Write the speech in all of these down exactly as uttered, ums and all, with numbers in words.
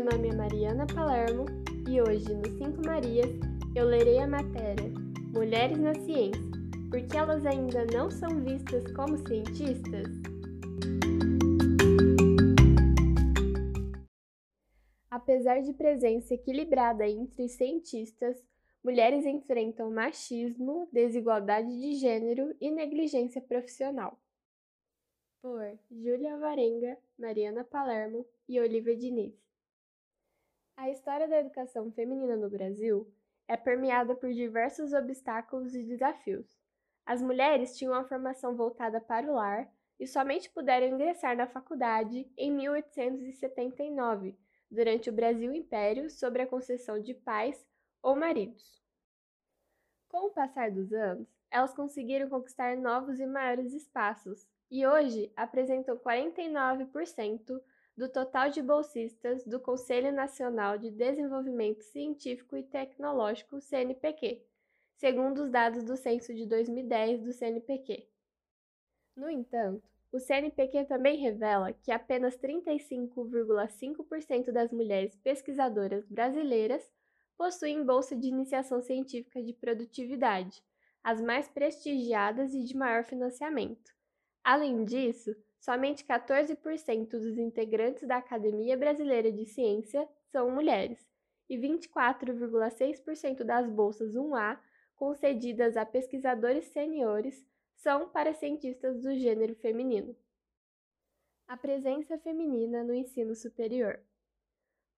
Meu nome é Mariana Palermo e hoje, no cinco Marias, eu lerei a matéria Mulheres na Ciência, porque elas ainda não são vistas como cientistas? Apesar de presença equilibrada entre cientistas, mulheres enfrentam machismo, desigualdade de gênero e negligência profissional. Por Júlia Varenga, Mariana Palermo e Olivia Diniz. A história da educação feminina no Brasil é permeada por diversos obstáculos e desafios. As mulheres tinham uma formação voltada para o lar e somente puderam ingressar na faculdade em mil oitocentos e setenta e nove, durante o Brasil Império, sob a concessão de pais ou maridos. Com o passar dos anos, elas conseguiram conquistar novos e maiores espaços, e hoje apresentam quarenta e nove por cento do total de bolsistas do Conselho Nacional de Desenvolvimento Científico e Tecnológico, C N P Q, segundo os dados do Censo de dois mil e dez do C N P Q. No entanto, o C N P Q também revela que apenas trinta e cinco vírgula cinco por cento das mulheres pesquisadoras brasileiras possuem bolsa de iniciação científica de produtividade, as mais prestigiadas e de maior financiamento. Além disso, somente quatorze por cento dos integrantes da Academia Brasileira de Ciência são mulheres, e vinte e quatro vírgula seis por cento das bolsas um A concedidas a pesquisadores sêniores são para cientistas do gênero feminino. A presença feminina no ensino superior.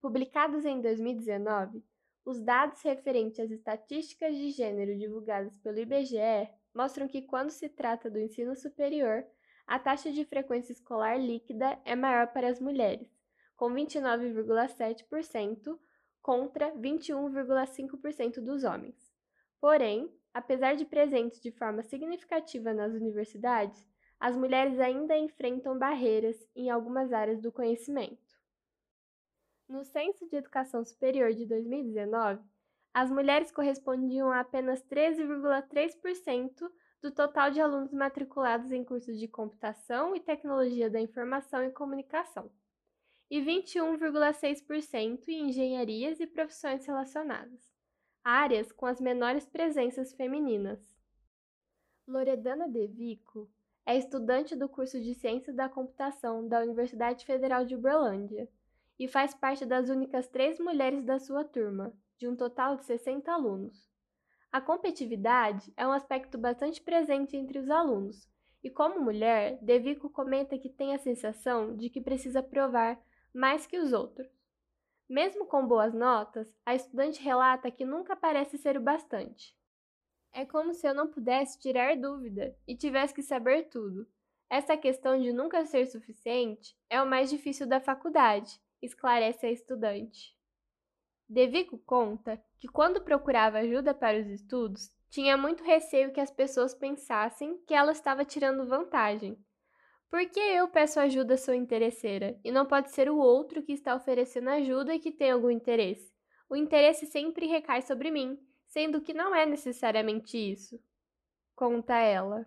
Publicados em dois mil e dezenove, os dados referentes às estatísticas de gênero divulgadas pelo I B G E mostram que, quando se trata do ensino superior, a taxa de frequência escolar líquida é maior para as mulheres, com vinte e nove vírgula sete por cento contra vinte e um vírgula cinco por cento dos homens. Porém, apesar de presentes de forma significativa nas universidades, as mulheres ainda enfrentam barreiras em algumas áreas do conhecimento. No Censo de Educação Superior de dois mil e dezenove, as mulheres correspondiam a apenas treze vírgula três por cento do total de alunos matriculados em cursos de computação e tecnologia da informação e comunicação, e vinte e um vírgula seis por cento em engenharias e profissões relacionadas, áreas com as menores presenças femininas. Loredana de Vico é estudante do curso de Ciências da Computação da Universidade Federal de Uberlândia e faz parte das únicas três mulheres da sua turma, de um total de sessenta alunos. A competitividade é um aspecto bastante presente entre os alunos, e como mulher, De Vico comenta que tem a sensação de que precisa provar mais que os outros. Mesmo com boas notas, a estudante relata que nunca parece ser o bastante. É como se eu não pudesse tirar dúvida e tivesse que saber tudo. Essa questão de nunca ser suficiente é o mais difícil da faculdade, esclarece a estudante. De Vico conta que, quando procurava ajuda para os estudos, tinha muito receio que as pessoas pensassem que ela estava tirando vantagem. Por que eu peço ajuda, sou interesseira, e não pode ser o outro que está oferecendo ajuda e que tem algum interesse? O interesse sempre recai sobre mim, sendo que não é necessariamente isso, conta ela.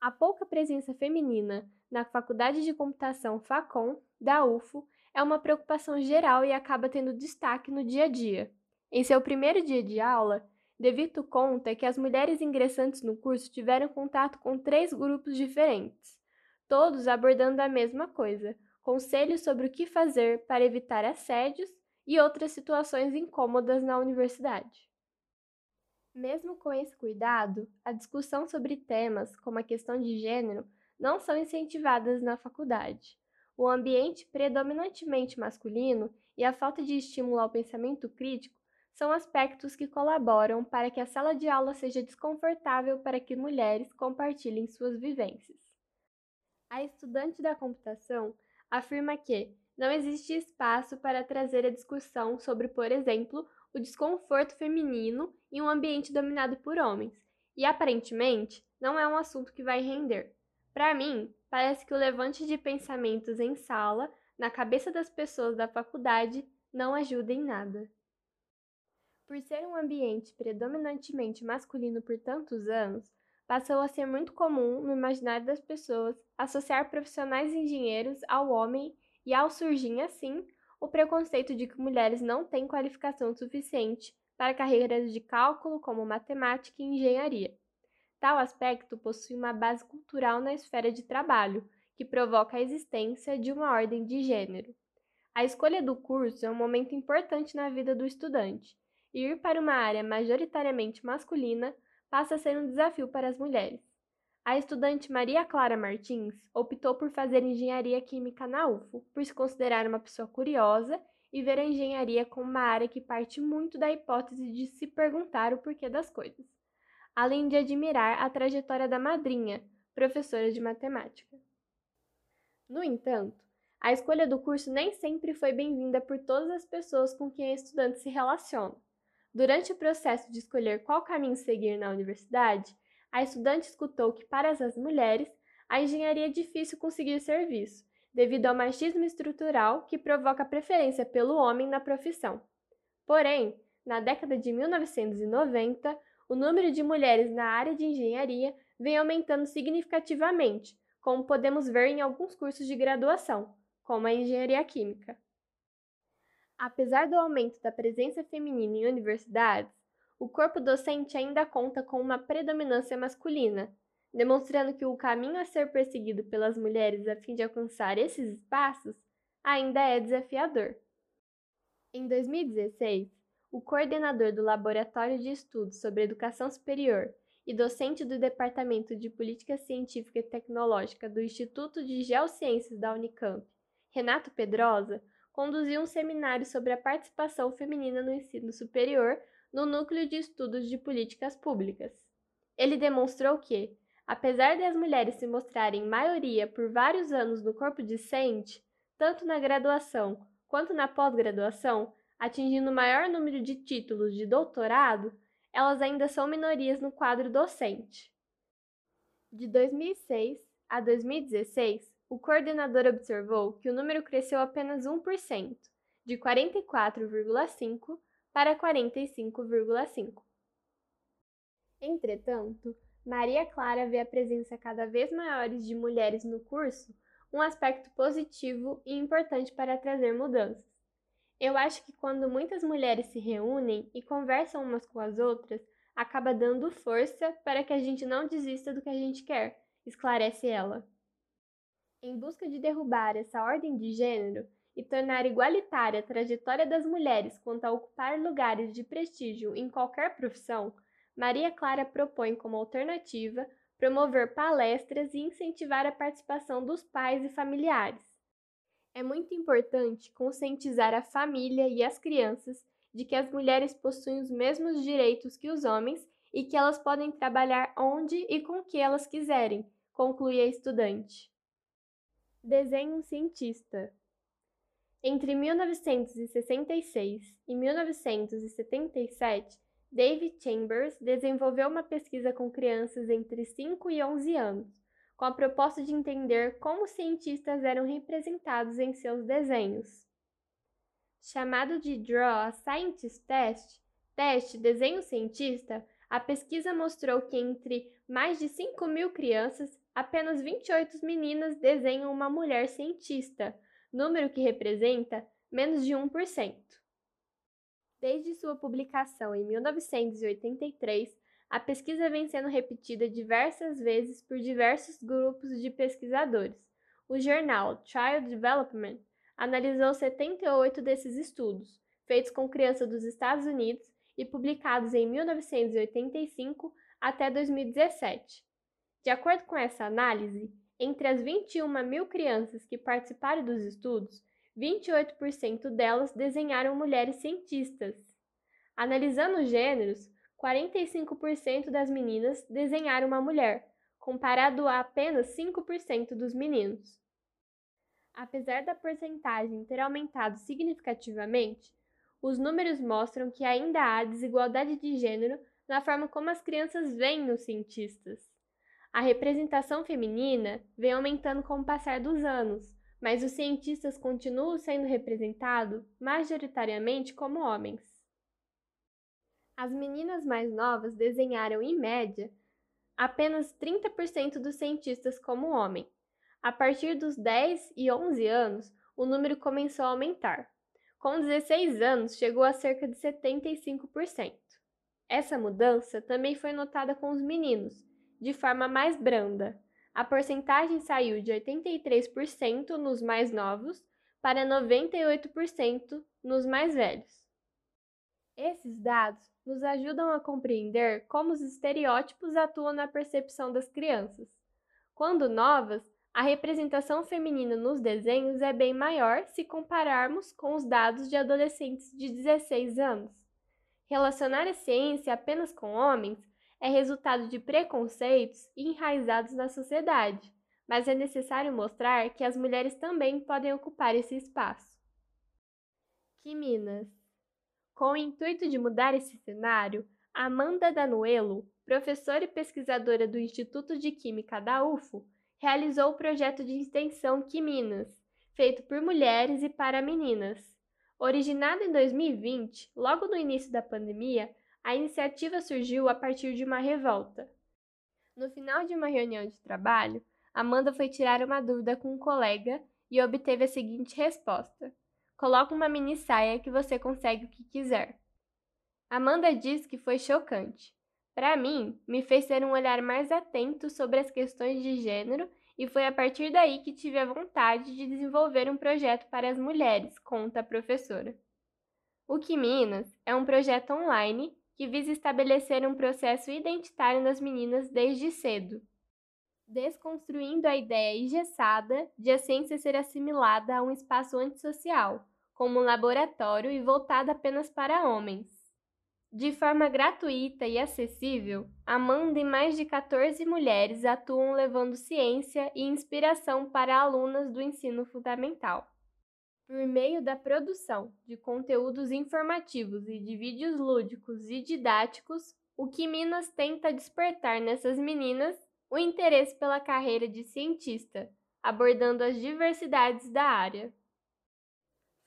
A pouca presença feminina na Faculdade de Computação Facom, da U F U, é uma preocupação geral e acaba tendo destaque no dia a dia. Em seu primeiro dia de aula, De Vico conta que as mulheres ingressantes no curso tiveram contato com três grupos diferentes, todos abordando a mesma coisa, conselhos sobre o que fazer para evitar assédios e outras situações incômodas na universidade. Mesmo com esse cuidado, a discussão sobre temas como a questão de gênero não são incentivadas na faculdade. O ambiente predominantemente masculino e a falta de estímulo ao pensamento crítico são aspectos que colaboram para que a sala de aula seja desconfortável para que mulheres compartilhem suas vivências. A estudante da computação afirma que não existe espaço para trazer a discussão sobre, por exemplo, o desconforto feminino em um ambiente dominado por homens, e aparentemente não é um assunto que vai render. Para mim, parece que o levante de pensamentos em sala, na cabeça das pessoas da faculdade, não ajuda em nada. Por ser um ambiente predominantemente masculino por tantos anos, passou a ser muito comum no imaginário das pessoas associar profissionais engenheiros ao homem e, ao surgir assim, o preconceito de que mulheres não têm qualificação suficiente para carreiras de cálculo como matemática e engenharia. Tal aspecto possui uma base cultural na esfera de trabalho, que provoca a existência de uma ordem de gênero. A escolha do curso é um momento importante na vida do estudante, e ir para uma área majoritariamente masculina passa a ser um desafio para as mulheres. A estudante Maria Clara Martins optou por fazer engenharia química na U F U, por se considerar uma pessoa curiosa e ver a engenharia como uma área que parte muito da hipótese de se perguntar o porquê das coisas, além de admirar a trajetória da madrinha, professora de matemática. No entanto, a escolha do curso nem sempre foi bem-vinda por todas as pessoas com quem a estudante se relaciona. Durante o processo de escolher qual caminho seguir na universidade, a estudante escutou que, para as mulheres, a engenharia é difícil conseguir serviço, devido ao machismo estrutural que provoca preferência pelo homem na profissão. Porém, na década de mil novecentos e noventa, o número de mulheres na área de engenharia vem aumentando significativamente, como podemos ver em alguns cursos de graduação, como a engenharia química. Apesar do aumento da presença feminina em universidades, o corpo docente ainda conta com uma predominância masculina, demonstrando que o caminho a ser perseguido pelas mulheres a fim de alcançar esses espaços ainda é desafiador. Em dois mil e dezesseis, o coordenador do Laboratório de Estudos sobre Educação Superior e docente do Departamento de Política Científica e Tecnológica do Instituto de Geociências da Unicamp, Renato Pedrosa, conduziu um seminário sobre a participação feminina no ensino superior no Núcleo de Estudos de Políticas Públicas. Ele demonstrou que, apesar das mulheres se mostrarem maioria por vários anos no corpo docente, tanto na graduação quanto na pós-graduação, atingindo o maior número de títulos de doutorado, elas ainda são minorias no quadro docente. De dois mil e seis a dois mil e dezesseis, o coordenador observou que o número cresceu apenas um por cento, de quarenta e quatro vírgula cinco por cento para quarenta e cinco vírgula cinco por cento. Entretanto, Maria Clara vê a presença cada vez maior de mulheres no curso um aspecto positivo e importante para trazer mudanças. Eu acho que quando muitas mulheres se reúnem e conversam umas com as outras, acaba dando força para que a gente não desista do que a gente quer, esclarece ela. Em busca de derrubar essa ordem de gênero, e tornar igualitária a trajetória das mulheres quanto a ocupar lugares de prestígio em qualquer profissão, Maria Clara propõe como alternativa promover palestras e incentivar a participação dos pais e familiares. É muito importante conscientizar a família e as crianças de que as mulheres possuem os mesmos direitos que os homens e que elas podem trabalhar onde e com que elas quiserem, conclui a estudante. Desenhe um cientista. Entre mil novecentos e sessenta e seis e mil novecentos e setenta e sete, David Chambers desenvolveu uma pesquisa com crianças entre cinco e onze anos, com a proposta de entender como os cientistas eram representados em seus desenhos. Chamado de Draw a Scientist Test, teste desenho cientista, a pesquisa mostrou que entre mais de cinco mil crianças, apenas vinte e oito meninas desenham uma mulher cientista, número que representa menos de um por cento. Desde sua publicação em mil novecentos e oitenta e três, a pesquisa vem sendo repetida diversas vezes por diversos grupos de pesquisadores. O jornal Child Development analisou setenta e oito desses estudos, feitos com crianças dos Estados Unidos e publicados em mil novecentos e oitenta e cinco até dois mil e dezessete. De acordo com essa análise, entre as vinte e uma mil crianças que participaram dos estudos, vinte e oito por cento delas desenharam mulheres cientistas. Analisando os gêneros, quarenta e cinco por cento das meninas desenharam uma mulher, comparado a apenas cinco por cento dos meninos. Apesar da porcentagem ter aumentado significativamente, os números mostram que ainda há desigualdade de gênero na forma como as crianças veem os cientistas. A representação feminina vem aumentando com o passar dos anos, mas os cientistas continuam sendo representados majoritariamente como homens. As meninas mais novas desenharam, em média, apenas trinta por cento dos cientistas como homem. A partir dos dez e onze anos, o número começou a aumentar. com dezesseis anos chegou a cerca de setenta e cinco por cento. Essa mudança também foi notada com os meninos, de forma mais branda. A porcentagem saiu de oitenta e três por cento nos mais novos para noventa e oito por cento nos mais velhos. Esses dados nos ajudam a compreender como os estereótipos atuam na percepção das crianças. Quando novas, a representação feminina nos desenhos é bem maior se compararmos com os dados de adolescentes de dezesseis anos. Relacionar a ciência apenas com homens é resultado de preconceitos enraizados na sociedade, mas é necessário mostrar que as mulheres também podem ocupar esse espaço. Que Minas. Com o intuito de mudar esse cenário, Amanda Danielo, professora e pesquisadora do Instituto de Química da U F U, realizou o projeto de extensão Que Minas, feito por mulheres e para meninas. Originada em dois mil e vinte, logo no início da pandemia, a iniciativa surgiu a partir de uma revolta. No final de uma reunião de trabalho, Amanda foi tirar uma dúvida com um colega e obteve a seguinte resposta: coloca uma mini saia que você consegue o que quiser. Amanda diz que foi chocante. Para mim, me fez ter um olhar mais atento sobre as questões de gênero e foi a partir daí que tive a vontade de desenvolver um projeto para as mulheres, conta a professora. O Que Minas é um projeto online que visa estabelecer um processo identitário nas meninas desde cedo, desconstruindo a ideia engessada de a ciência ser assimilada a um espaço antissocial, como um laboratório e voltado apenas para homens. De forma gratuita e acessível, Amanda e mais de quatorze mulheres atuam levando ciência e inspiração para alunas do ensino fundamental. Por meio da produção de conteúdos informativos e de vídeos lúdicos e didáticos, o Que Minas tenta despertar nessas meninas o interesse pela carreira de cientista, abordando as diversidades da área.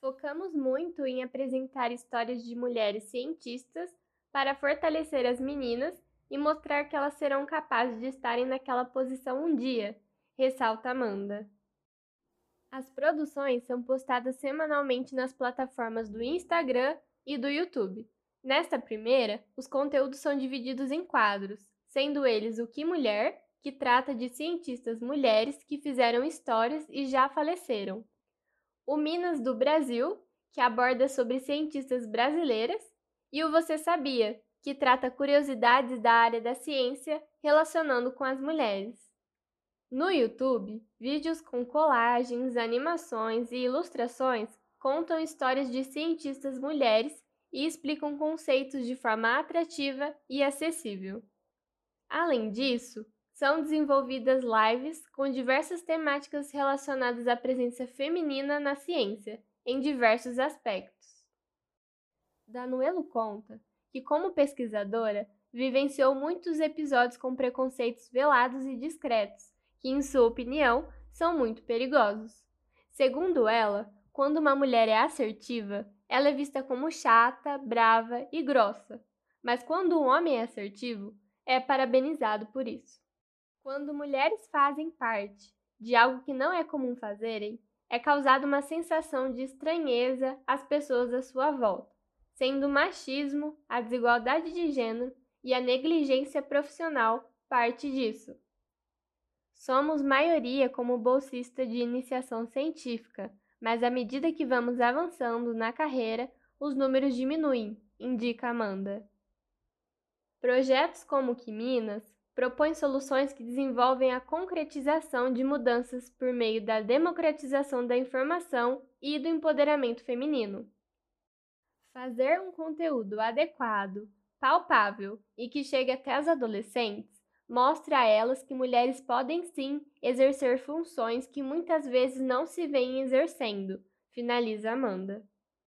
Focamos muito em apresentar histórias de mulheres cientistas para fortalecer as meninas e mostrar que elas serão capazes de estarem naquela posição um dia, ressalta Amanda. As produções são postadas semanalmente nas plataformas do Instagram e do YouTube. Nesta primeira, os conteúdos são divididos em quadros, sendo eles o Que Mulher, que trata de cientistas mulheres que fizeram histórias e já faleceram. O Minas do Brasil, que aborda sobre cientistas brasileiras, e o Você Sabia, que trata curiosidades da área da ciência relacionando com as mulheres. No YouTube, vídeos com colagens, animações e ilustrações contam histórias de cientistas mulheres e explicam conceitos de forma atrativa e acessível. Além disso, são desenvolvidas lives com diversas temáticas relacionadas à presença feminina na ciência, em diversos aspectos. Danielo conta que, como pesquisadora, vivenciou muitos episódios com preconceitos velados e discretos, que, em sua opinião, são muito perigosos. Segundo ela, quando uma mulher é assertiva, ela é vista como chata, brava e grossa, mas quando um homem é assertivo, é parabenizado por isso. Quando mulheres fazem parte de algo que não é comum fazerem, é causada uma sensação de estranheza às pessoas à sua volta, sendo o machismo, a desigualdade de gênero e a negligência profissional parte disso. Somos maioria como bolsista de iniciação científica, mas à medida que vamos avançando na carreira, os números diminuem, indica Amanda. Projetos como Que Minas propõe soluções que desenvolvem a concretização de mudanças por meio da democratização da informação e do empoderamento feminino. Fazer um conteúdo adequado, palpável e que chegue até as adolescentes mostra a elas que mulheres podem sim exercer funções que muitas vezes não se veem exercendo, finaliza Amanda.